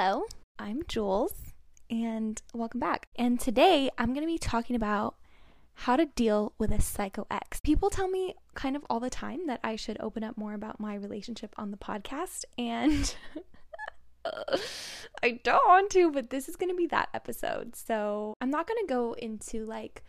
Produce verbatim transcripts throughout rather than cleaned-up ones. Hello, I'm Jules, and welcome back. And today I'm going to be talking about how to deal with a psycho ex. People tell me kind of all the time that I should open up more about my relationship on the podcast, and I don't want to, but this is going to be that episode. So I'm not going to go into like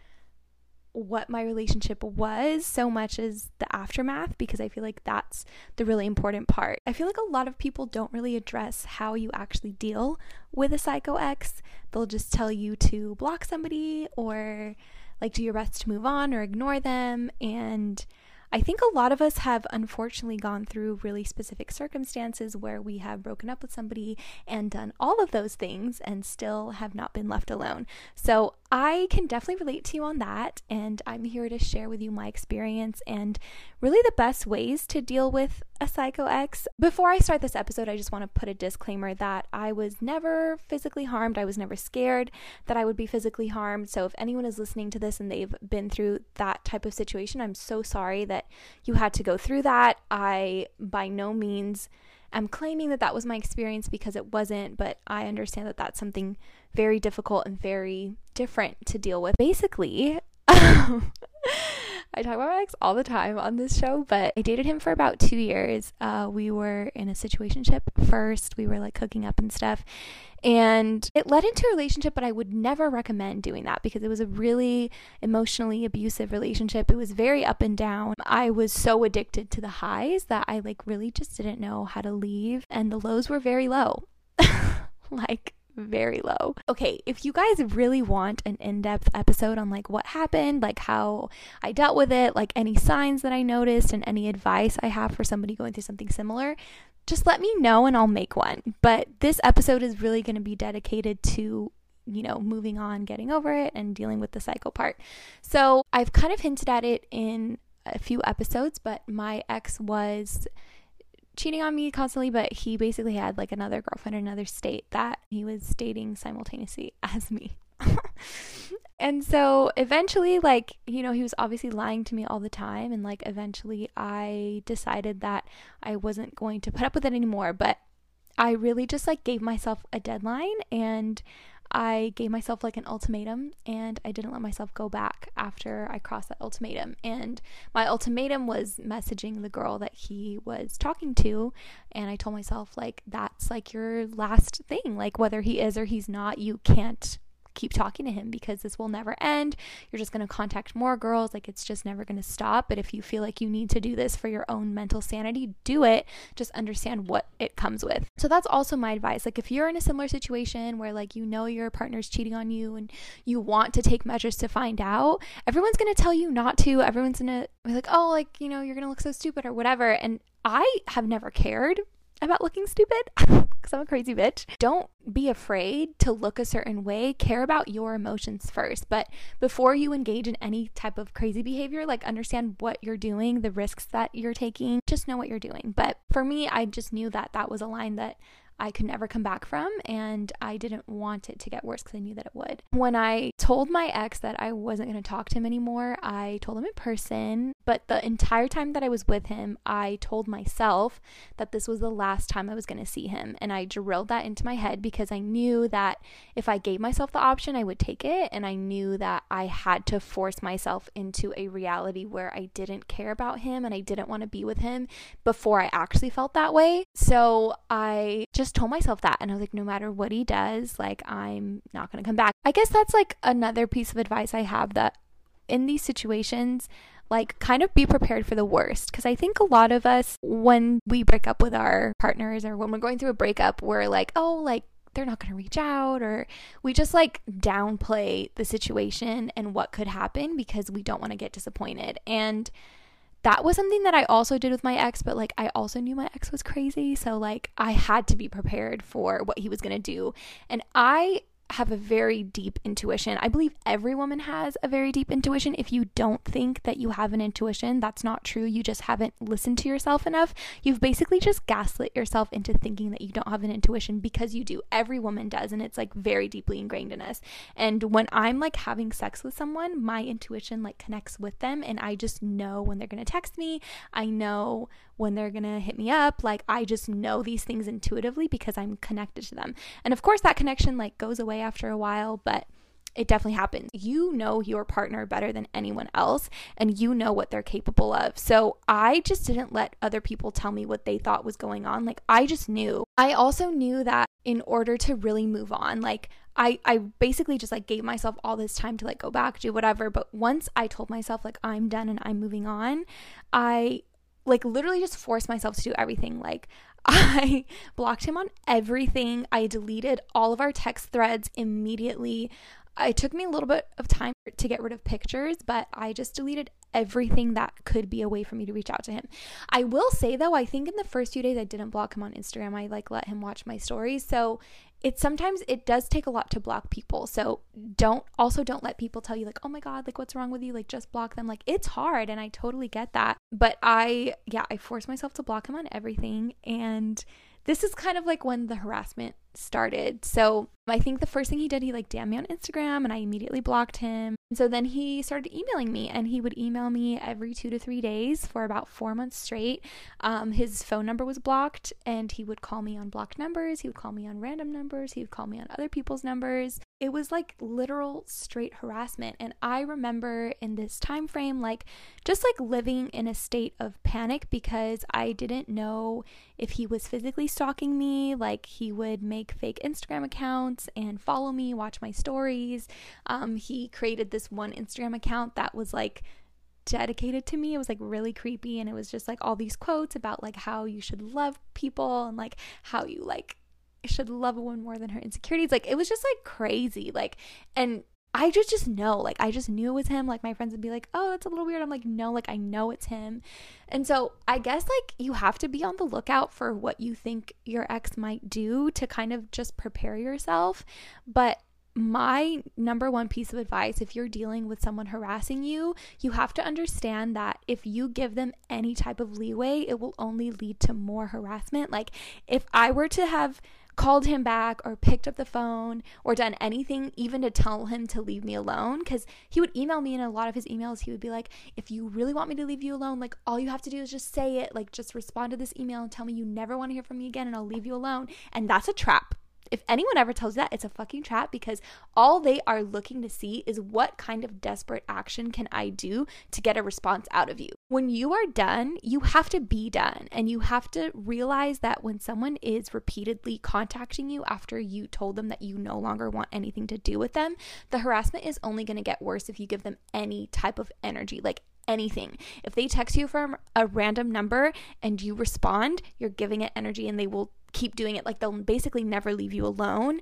what my relationship was so much as the aftermath, because I feel like that's the really important part. I feel like a lot of people don't really address how you actually deal with a psycho ex. They'll just tell you to block somebody or like do your best to move on or ignore them. And I think a lot of us have unfortunately gone through really specific circumstances where we have broken up with somebody and done all of those things and still have not been left alone. So I can definitely relate to you on that, and I'm here to share with you my experience and really the best ways to deal with a psycho ex. Before I start this episode, I just want to put a disclaimer that I was never physically harmed. I was never scared that I would be physically harmed. So if anyone is listening to this and they've been through that type of situation, I'm so sorry that you had to go through that. I by no means am claiming that that was my experience, because it wasn't, but I understand that that's something very difficult and very different to deal with. Basically, I talk about my ex all the time on this show, but I dated him for about two years. Uh, we were in a situationship first. We were like hooking up and stuff, and it led into a relationship, but I would never recommend doing that because it was a really emotionally abusive relationship. It was very up and down. I was so addicted to the highs that I like really just didn't know how to leave, and the lows were very low. like very low. Okay, if you guys really want an in-depth episode on like what happened, like how I dealt with it, like any signs that I noticed and any advice I have for somebody going through something similar, just let me know and I'll make one. But this episode is really going to be dedicated to, you know, moving on, getting over it, and dealing with the psycho part. So I've kind of hinted at it in a few episodes, but my ex was cheating on me constantly, but he basically had like another girlfriend in another state that he was dating simultaneously as me. And so eventually, like, you know, he was obviously lying to me all the time, and like eventually I decided that I wasn't going to put up with it anymore, but I really just like gave myself a deadline, and I gave myself like an ultimatum, and I didn't let myself go back after I crossed that ultimatum. And my ultimatum was messaging the girl that he was talking to, and I told myself like that's like your last thing, like whether he is or he's not, you can't keep talking to him because this will never end. You're just going to contact more girls, like it's just never going to stop. But if you feel like you need to do this for your own mental sanity, do it. Just understand what it comes with. So that's also my advice. Like if you're in a similar situation where like you know your partner's cheating on you and you want to take measures to find out, everyone's going to tell you not to. Everyone's going to be like, oh, like, you know, you're going to look so stupid or whatever. And I have never cared about looking stupid because I'm a crazy bitch. Don't be afraid to look a certain way. Care about your emotions first. But before you engage in any type of crazy behavior, like understand what you're doing, the risks that you're taking, just know what you're doing. But for me, I just knew that that was a line that I could never come back from, and I didn't want it to get worse because I knew that it would. When I told my ex that I wasn't going to talk to him anymore, I told him in person, but the entire time that I was with him, I told myself that this was the last time I was going to see him, and I drilled that into my head because I knew that if I gave myself the option, I would take it, and I knew that I had to force myself into a reality where I didn't care about him and I didn't want to be with him before I actually felt that way. So I just told myself that, and I was like, no matter what he does, like I'm not gonna come back. I guess that's like another piece of advice I have, that in these situations, like kind of be prepared for the worst, because I think a lot of us, when we break up with our partners or when we're going through a breakup, we're like, oh, like they're not gonna reach out, or we just like downplay the situation and what could happen because we don't want to get disappointed. And that was something that I also did with my ex, but like I also knew my ex was crazy, so like I had to be prepared for what he was going to do. And I have a very deep intuition. I believe every woman has a very deep intuition. If you don't think that you have an intuition, that's not true. You just haven't listened to yourself enough. You've basically just gaslit yourself into thinking that you don't have an intuition, because you do. Every woman does, and it's like very deeply ingrained in us. And when I'm like having sex with someone, my intuition like connects with them, and I just know when they're gonna text me. I know when they're gonna hit me up. Like, I just know these things intuitively because I'm connected to them. And of course that connection like goes away after a while, but it definitely happens. You know your partner better than anyone else, and you know what they're capable of. So I just didn't let other people tell me what they thought was going on. Like, I just knew. I also knew that in order to really move on, like I, I basically just like gave myself all this time to like go back, do whatever. But once I told myself like I'm done and I'm moving on, I like literally just forced myself to do everything. Like, I blocked him on everything. I deleted all of our text threads immediately. It took me a little bit of time to get rid of pictures, but I just deleted everything that could be a way for me to reach out to him. I will say though, I think in the first few days I didn't block him on Instagram. I like let him watch my stories. So it sometimes it does take a lot to block people. So don't also don't let people tell you like, oh my God, like what's wrong with you? Like just block them. Like it's hard, and I totally get that. But I yeah, I forced myself to block him on everything, and this is kind of like when the harassment started. So I think the first thing he did, he like D M'd me on Instagram, and I immediately blocked him. And so then he started emailing me, and he would email me every two to three days for about four months straight. Um, his phone number was blocked, and he would call me on blocked numbers. He would call me on random numbers. He would call me on other people's numbers. It was like literal straight harassment. And I remember in this time frame, like just like living in a state of panic because I didn't know if he was physically stalking me. Like, he would make fake Instagram accounts and follow me, watch my stories. Um, he created this one Instagram account that was like dedicated to me. It was like really creepy, and it was just like all these quotes about like how you should love people and like how you like should love a woman more than her insecurities. Like, it was just like crazy. Like, and I just just know, like I just knew it was him. Like, my friends would be like, oh, that's a little weird. I'm like, no, like I know it's him. And so I guess like you have to be on the lookout for what you think your ex might do to kind of just prepare yourself. But my number one piece of advice, if you're dealing with someone harassing you, you have to understand that if you give them any type of leeway, it will only lead to more harassment. Like, if I were to have called him back or picked up the phone or done anything even to tell him to leave me alone, because he would email me, and a lot of his emails he would be like, if you really want me to leave you alone, like all you have to do is just say it, like just respond to this email and tell me you never want to hear from me again and I'll leave you alone. And that's a trap. If anyone ever tells you that, it's a fucking trap, because all they are looking to see is what kind of desperate action can I do to get a response out of you. When you are done, you have to be done, and you have to realize that when someone is repeatedly contacting you after you told them that you no longer want anything to do with them, the harassment is only going to get worse if you give them any type of energy, like anything. If they text you from a random number and you respond, you're giving it energy, and they will keep doing it. Like, they'll basically never leave you alone.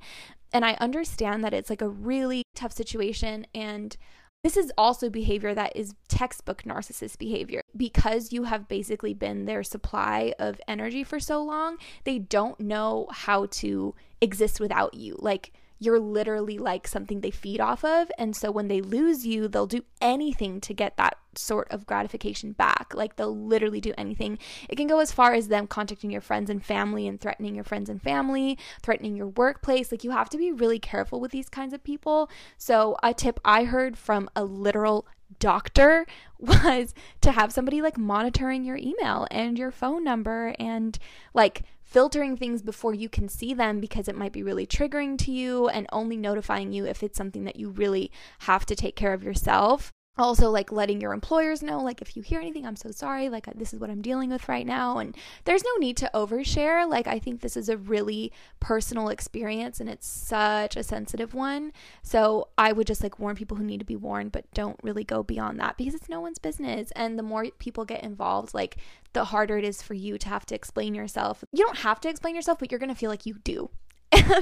And I understand that it's like a really tough situation, and this is also behavior that is textbook narcissist behavior, because you have basically been their supply of energy for so long. They don't know how to exist without you. Like, you're literally like something they feed off of. And so when they lose you, they'll do anything to get that sort of gratification back. Like, they'll literally do anything. It can go as far as them contacting your friends and family and threatening your friends and family, threatening your workplace. Like, you have to be really careful with these kinds of people. So a tip I heard from a literal doctor was to have somebody like monitoring your email and your phone number and like filtering things before you can see them, because it might be really triggering to you, and only notifying you if it's something that you really have to take care of yourself. Also, like letting your employers know, like, if you hear anything, I'm so sorry, like this is what I'm dealing with right now. And there's no need to overshare. Like, I think this is a really personal experience, and it's such a sensitive one. So I would just like warn people who need to be warned, but don't really go beyond that, because it's no one's business. And the more people get involved, like the harder it is for you to have to explain yourself. You don't have to explain yourself, but you're going to feel like you do.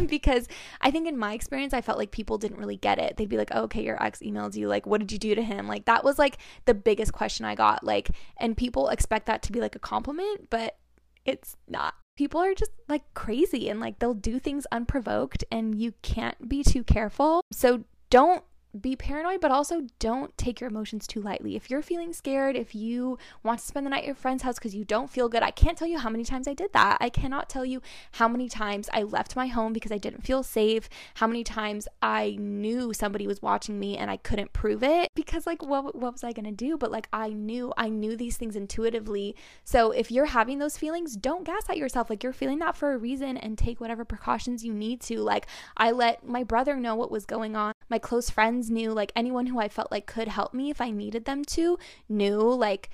Because I think in my experience, I felt like people didn't really get it. They'd be like, oh, okay, your ex emailed you. Like, what did you do to him? Like, that was like the biggest question I got. Like, and people expect that to be like a compliment, but it's not. People are just like crazy, and like they'll do things unprovoked, and you can't be too careful. So don't be paranoid, but also don't take your emotions too lightly. If you're feeling scared, if you want to spend the night at your friend's house because you don't feel good, I can't tell you how many times I did that. I cannot tell you how many times I left my home because I didn't feel safe, how many times I knew somebody was watching me and I couldn't prove it because, like, what, what was I going to do? But, like, I knew, I knew these things intuitively. So if you're having those feelings, don't gaslight yourself. Like, you're feeling that for a reason, and take whatever precautions you need to. Like, I let my brother know what was going on. My close friends knew, like, anyone who I felt like could help me if I needed them to knew. Like,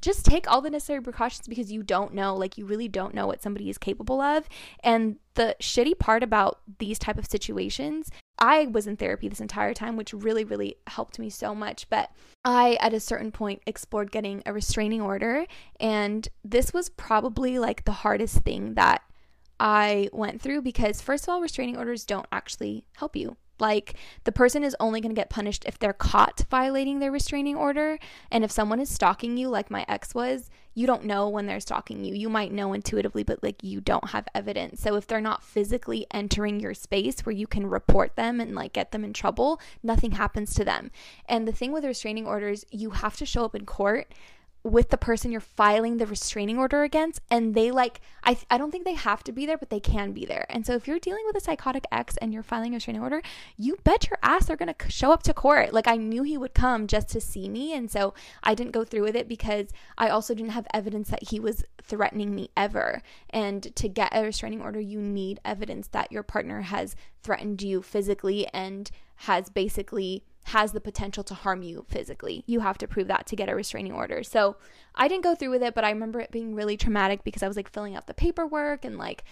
just take all the necessary precautions because you don't know, like, you really don't know what somebody is capable of. And the shitty part about these type of situations, I was in therapy this entire time, which really, really helped me so much. But I, at a certain point, explored getting a restraining order. And this was probably, like, the hardest thing that I went through because, first of all, restraining orders don't actually help you. Like, the person is only going to get punished if they're caught violating their restraining order. And if someone is stalking you, like my ex was, you don't know when they're stalking you. You might know intuitively, but, like, you don't have evidence. So if they're not physically entering your space where you can report them and, like, get them in trouble, nothing happens to them. And the thing with restraining orders, you have to show up in court with the person you're filing the restraining order against, and they, like, I I don't think they have to be there, but they can be there. And so if you're dealing with a psychotic ex and you're filing a restraining order, you bet your ass they're gonna show up to court. Like, I knew he would come just to see me, and so I didn't go through with it because I also didn't have evidence that he was threatening me ever. And to get a restraining order, you need evidence that your partner has threatened you physically and has basically has the potential to harm you physically. You have to prove that to get a restraining order. So I didn't go through with it, but I remember it being really traumatic because I was, like, filling out the paperwork and, like,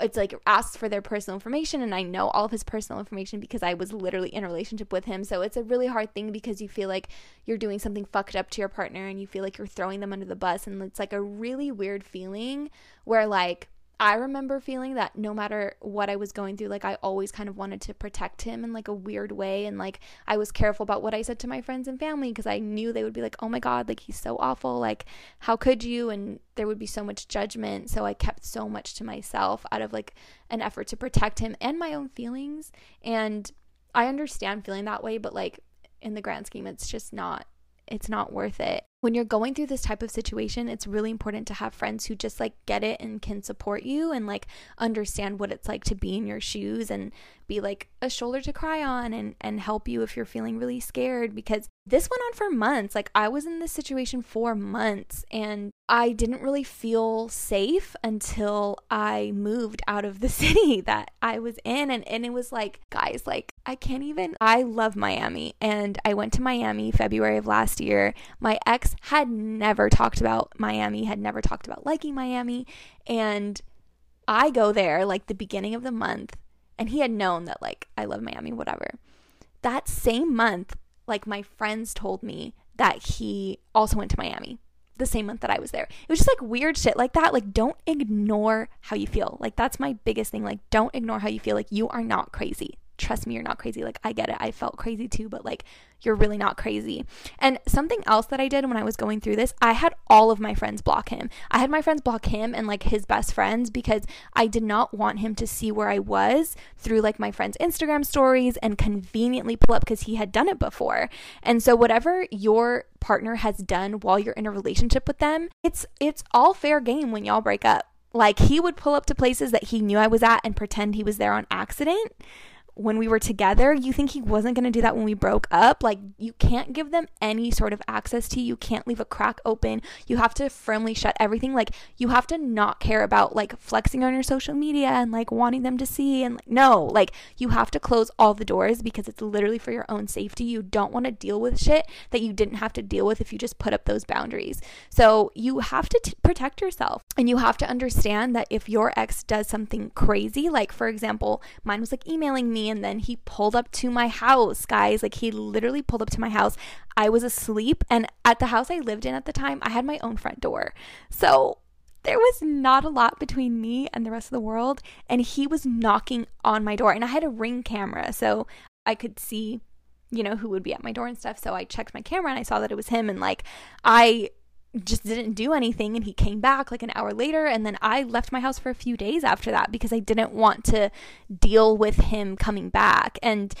it's, like, asks for their personal information, and I know all of his personal information because I was literally in a relationship with him. So it's a really hard thing because you feel like you're doing something fucked up to your partner and you feel like you're throwing them under the bus, and it's, like, a really weird feeling where, like, I remember feeling that no matter what I was going through, like, I always kind of wanted to protect him in, like, a weird way. And, like, I was careful about what I said to my friends and family because I knew they would be like, oh my God, like, he's so awful. Like, how could you? And there would be so much judgment. So I kept so much to myself out of, like, an effort to protect him and my own feelings. And I understand feeling that way, but, like, in the grand scheme, it's just not, it's not worth it. When you're going through this type of situation, it's really important to have friends who just, like, get it and can support you and, like, understand what it's like to be in your shoes and be, like, a shoulder to cry on and, and help you if you're feeling really scared, because this went on for months. Like, I was in this situation for months and I didn't really feel safe until I moved out of the city that I was in. And, and it was like, guys, like, I can't even, I love Miami. And I went to Miami February of last year. My ex had never talked about Miami, had never talked about liking Miami, and I go there, like, the beginning of the month, and he had known that, like, I love Miami, whatever. That same month, like, my friends told me that he also went to Miami the same month that I was there. It was just, like, weird shit like that. Like, don't ignore how you feel. Like, that's my biggest thing. Like, don't ignore how you feel. Like, you are not crazy. Trust me, you're not crazy. Like, I get it. I felt crazy too, but, like, you're really not crazy. And something else that I did when I was going through this, I had all of my friends block him. I had my friends block him and, like, his best friends because I did not want him to see where I was through, like, my friend's Instagram stories and conveniently pull up because he had done it before. And so whatever your partner has done while you're in a relationship with them, it's it's all fair game when y'all break up. Like, he would pull up to places that he knew I was at and pretend he was there on accident when we were together. You think he wasn't going to do that when we broke up? Like, you can't give them any sort of access to you. You can't leave a crack open. You have to firmly shut everything. Like, you have to not care about, like, flexing on your social media and, like, wanting them to see. And, like, no, like, you have to close all the doors because it's literally for your own safety. You don't want to deal with shit that you didn't have to deal with if you just put up those boundaries. So you have to t- protect yourself, and you have to understand that if your ex does something crazy, like, for example, mine was, like, emailing me, and then he pulled up to my house, guys. Like, he literally pulled up to my house. I was asleep, and at the house I lived in at the time, I had my own front door. So there was not a lot between me and the rest of the world, and he was knocking on my door, and I had a Ring camera, so I could see, you know, who would be at my door and stuff. So I checked my camera and I saw that it was him, and, like, I just didn't do anything, and he came back, like, an hour later, and then I left my house for a few days after that because I didn't want to deal with him coming back. And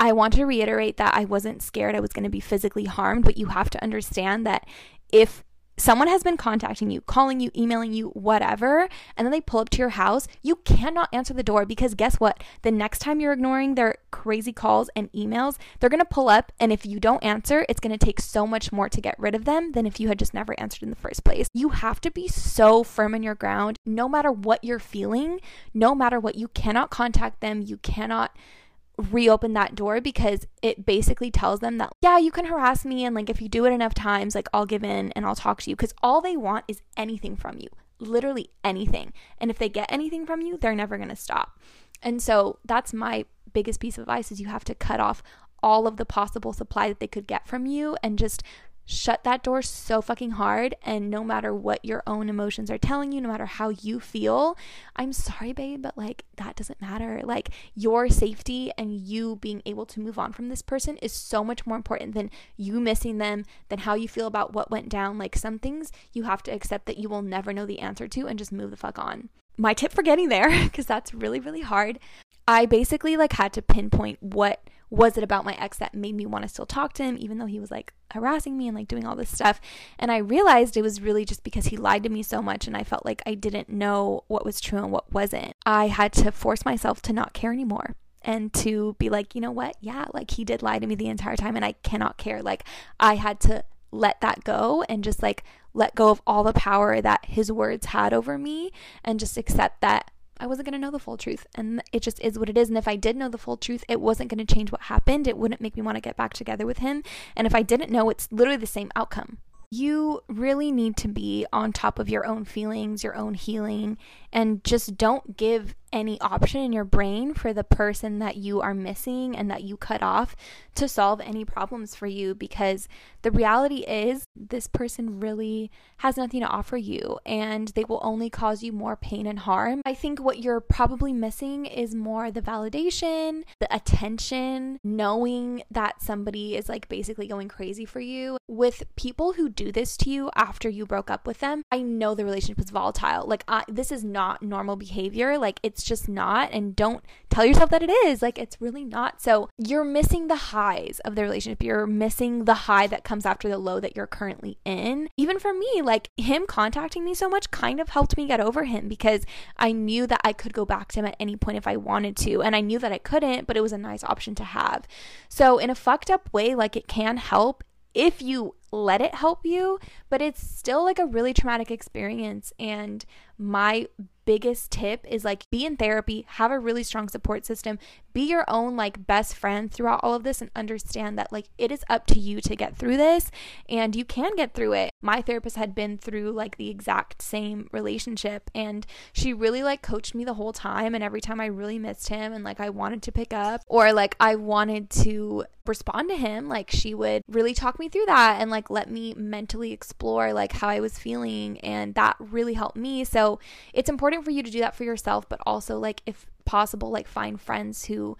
I want to reiterate that I wasn't scared I was going to be physically harmed, but you have to understand that if someone has been contacting you, calling you, emailing you, whatever, and then they pull up to your house, you cannot answer the door, because guess what? The next time you're ignoring their crazy calls and emails, they're going to pull up, and if you don't answer, it's going to take so much more to get rid of them than if you had just never answered in the first place. You have to be so firm in your ground, no matter what you're feeling, no matter what. You cannot contact them. You cannot reopen that door, because it basically tells them that, yeah, you can harass me, and like if you do it enough times, like I'll give in and I'll talk to you, because all they want is anything from you, literally anything. And if they get anything from you, they're never going to stop. And so that's my biggest piece of advice, is you have to cut off all of the possible supply that they could get from you and just shut that door so fucking hard. And no matter what your own emotions are telling you, no matter how you feel, I'm sorry, babe, but like that doesn't matter. Like your safety and you being able to move on from this person is so much more important than you missing them, than how you feel about what went down. Like some things you have to accept that you will never know the answer to, and just move the fuck on. My tip for getting there, because that's really, really hard. I basically like had to pinpoint what was it about my ex that made me want to still talk to him, even though he was like harassing me and like doing all this stuff. And I realized it was really just because he lied to me so much, and I felt like I didn't know what was true and what wasn't. I had to force myself to not care anymore, and to be like, you know what? Yeah, like he did lie to me the entire time, and I cannot care. Like I had to let that go, and just like let go of all the power that his words had over me, and just accept that I wasn't going to know the full truth, and it just is what it is. And if I did know the full truth, it wasn't going to change what happened. It wouldn't make me want to get back together with him. And if I didn't know, it's literally the same outcome. You really need to be on top of your own feelings, your own healing, and just don't give any option in your brain for the person that you are missing and that you cut off to solve any problems for you, because the reality is this person really has nothing to offer you, and they will only cause you more pain and harm. I think what you're probably missing is more the validation, the attention, knowing that somebody is like basically going crazy for you. With people who do this to you after you broke up with them, I know the relationship is volatile. Like I, this is not normal behavior. Like it's It's just not, and don't tell yourself that it is. Like it's really not. So you're missing the highs of the relationship. You're missing the high that comes after the low that you're currently in. Even for me, like him contacting me so much kind of helped me get over him, because I knew that I could go back to him at any point if I wanted to, and I knew that I couldn't, but it was a nice option to have. So in a fucked up way, like it can help if you let it help you, but it's still like a really traumatic experience. And my biggest tip is like be in therapy, have a really strong support system, be your own like best friend throughout all of this, and understand that like it is up to you to get through this, and you can get through it. My therapist had been through like the exact same relationship, and she really like coached me the whole time, and every time I really missed him and like I wanted to pick up or like I wanted to respond to him, like she would really talk me through that and like let me mentally explore like how I was feeling, and that really helped me. So it's important for you to do that for yourself, but also like if possible, like find friends who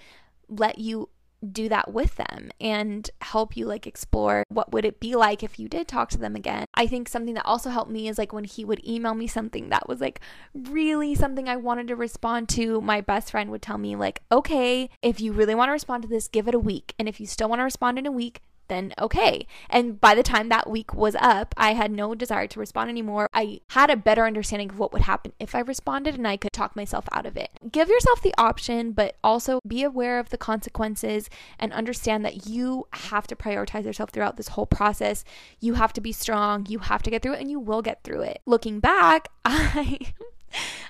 let you do that with them and help you like explore what would it be like if you did talk to them again. I think something that also helped me is like when he would email me something that was like really something I wanted to respond to, my best friend would tell me like, okay, if you really want to respond to this, give it a week, and if you still want to respond in a week, then okay. And by the time that week was up, I had no desire to respond anymore. I had a better understanding of what would happen if I responded, and I could talk myself out of it. Give yourself the option, but also be aware of the consequences, and understand that you have to prioritize yourself throughout this whole process. You have to be strong. You have to get through it, and you will get through it. Looking back, I...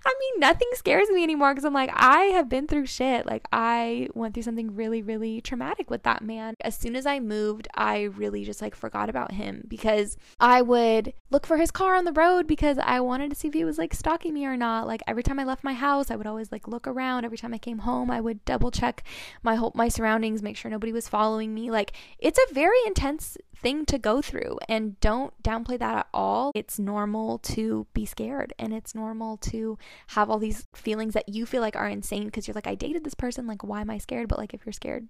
I mean, nothing scares me anymore, because I'm like, I have been through shit. Like I went through something really, really traumatic with that man. As soon as I moved, I really just like forgot about him, because I would look for his car on the road because I wanted to see if he was like stalking me or not. Like every time I left my house, I would always like look around. Every time I came home, I would double check my whole, my surroundings, make sure nobody was following me. Like it's a very intense thing to go through, and don't downplay that at all. It's normal to be scared, and it's normal to have all these feelings that you feel like are insane, because you're like, I dated this person, like why am I scared? But like if you're scared,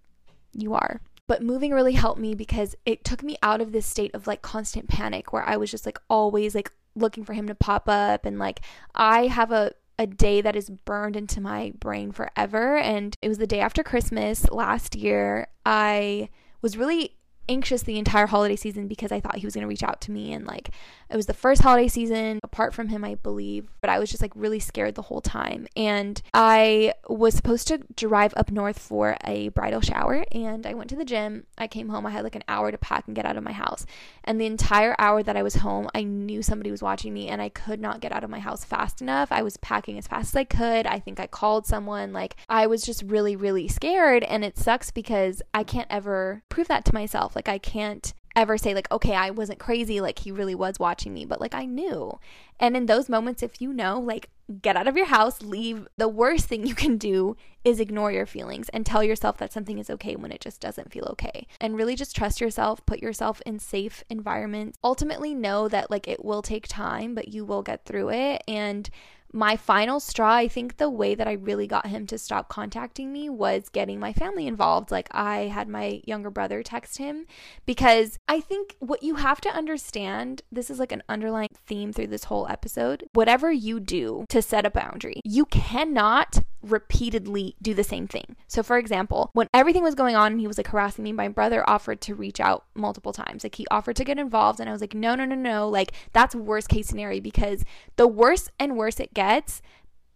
you are. But moving really helped me, because it took me out of this state of like constant panic where I was just like always like looking for him to pop up, and like I have a a day that is burned into my brain forever. And it was the day after Christmas last year. I was really anxious the entire holiday season because I thought he was going to reach out to me, and like it was the first holiday season apart from him, I believe, but I was just like really scared the whole time. And I was supposed to drive up north for a bridal shower, and I went to the gym, I came home, I had like an hour to pack and get out of my house, and the entire hour that I was home I knew somebody was watching me, and I could not get out of my house fast enough. I was packing as fast as I could. I think I called someone. Like I was just really really scared, and it sucks because I can't ever prove that to myself. Like I can't ever say like, okay, I wasn't crazy, like he really was watching me, but like I knew. And in those moments, if you know, like get out of your house, leave. The worst thing you can do is ignore your feelings and tell yourself that something is okay when it just doesn't feel okay. And really just trust yourself, put yourself in safe environments. Ultimately know that like it will take time, but you will get through it. And my final straw, I think the way that I really got him to stop contacting me was getting my family involved. Like I had my younger brother text him, because I think what you have to understand, this is like an underlying theme through this whole episode, whatever you do to set a boundary, you cannot repeatedly do the same thing. So for example, when everything was going on and he was like harassing me, my brother offered to reach out multiple times. Like he offered to get involved, and I was like, no, no, no, no. Like that's worst case scenario, because the worse and worse it gets,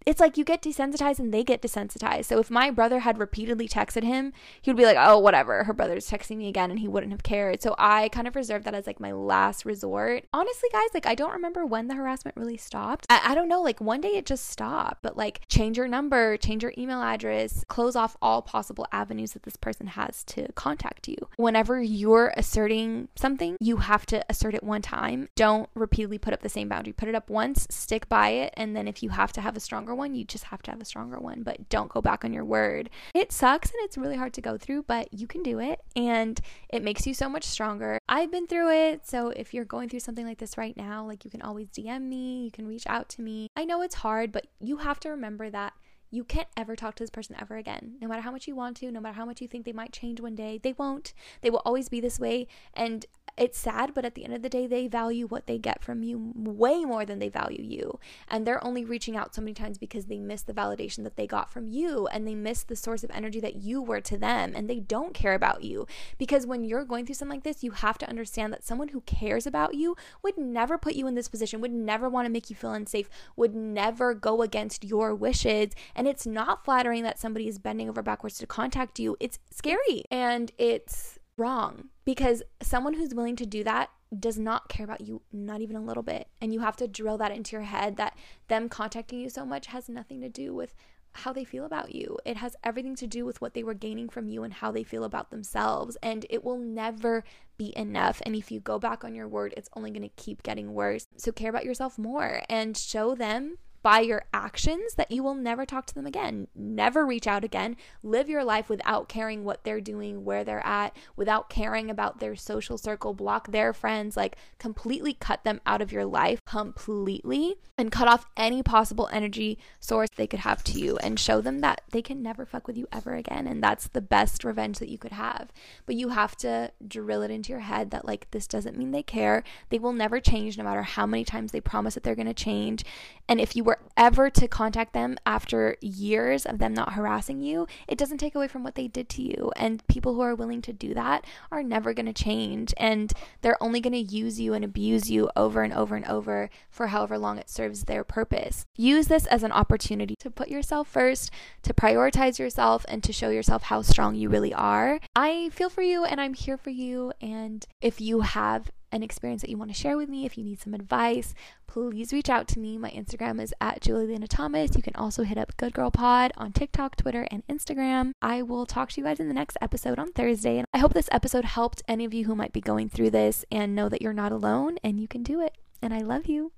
it's like you get desensitized and they get desensitized. So if my brother had repeatedly texted him, he would be like, oh, whatever, her brother's texting me again, and he wouldn't have cared. So I kind of reserved that as like my last resort. Honestly, guys, like I don't remember when the harassment really stopped. I, I don't know, like one day it just stopped, but like change your number, change your email address, close off all possible avenues that this person has to contact you. Whenever you're asserting something, you have to assert it one time. Don't repeatedly put up the same boundary. Put it up once, stick by it, and then if you have to have a stronger one, you just have to have a stronger one, but don't go back on your word. It sucks and it's really hard to go through, but you can do it, and it makes you so much stronger. I've been through it, so if you're going through something like this right now, like you can always D M me, you can reach out to me. I know it's hard, but you have to remember that you can't ever talk to this person ever again. No matter how much you want to, no matter how much you think they might change one day, they won't. They will always be this way, and it's sad, but at the end of the day, they value what they get from you way more than they value you. And they're only reaching out so many times because they miss the validation that they got from you, and they miss the source of energy that you were to them, and they don't care about you. Because when you're going through something like this, you have to understand that someone who cares about you would never put you in this position, would never want to make you feel unsafe, would never go against your wishes. And it's not flattering that somebody is bending over backwards to contact you. It's scary, and it's wrong, because someone who's willing to do that does not care about you, not even a little bit. And you have to drill that into your head, that them contacting you so much has nothing to do with how they feel about you. It has everything to do with what they were gaining from you and how they feel about themselves, and it will never be enough. And if you go back on your word, it's only going to keep getting worse. So care about yourself more and show them by your actions that you will never talk to them again, never reach out again. Live your life without caring what they're doing, where they're at, without caring about their social circle. Block their friends, like completely cut them out of your life completely, and cut off any possible energy source they could have to you, and show them that they can never fuck with you ever again. And that's the best revenge that you could have. But you have to drill it into your head that like this doesn't mean they care. They will never change, no matter how many times they promise that they're going to change. And if you were ever to contact them after years of them not harassing you, it doesn't take away from what they did to you. And people who are willing to do that are never going to change, and they're only going to use you and abuse you over and over and over for however long it serves their purpose. Use this as an opportunity to put yourself first, to prioritize yourself, and to show yourself how strong you really are. I feel for you, and I'm here for you. And if you have an experience that you want to share with me, if you need some advice, please reach out to me. My Instagram is at Juliana Thomas. You can also hit up Good Girl Pod on TikTok, Twitter, and Instagram. I will talk to you guys in the next episode on Thursday, and I hope this episode helped any of you who might be going through this, and know that you're not alone and you can do it. And I love you.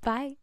Bye.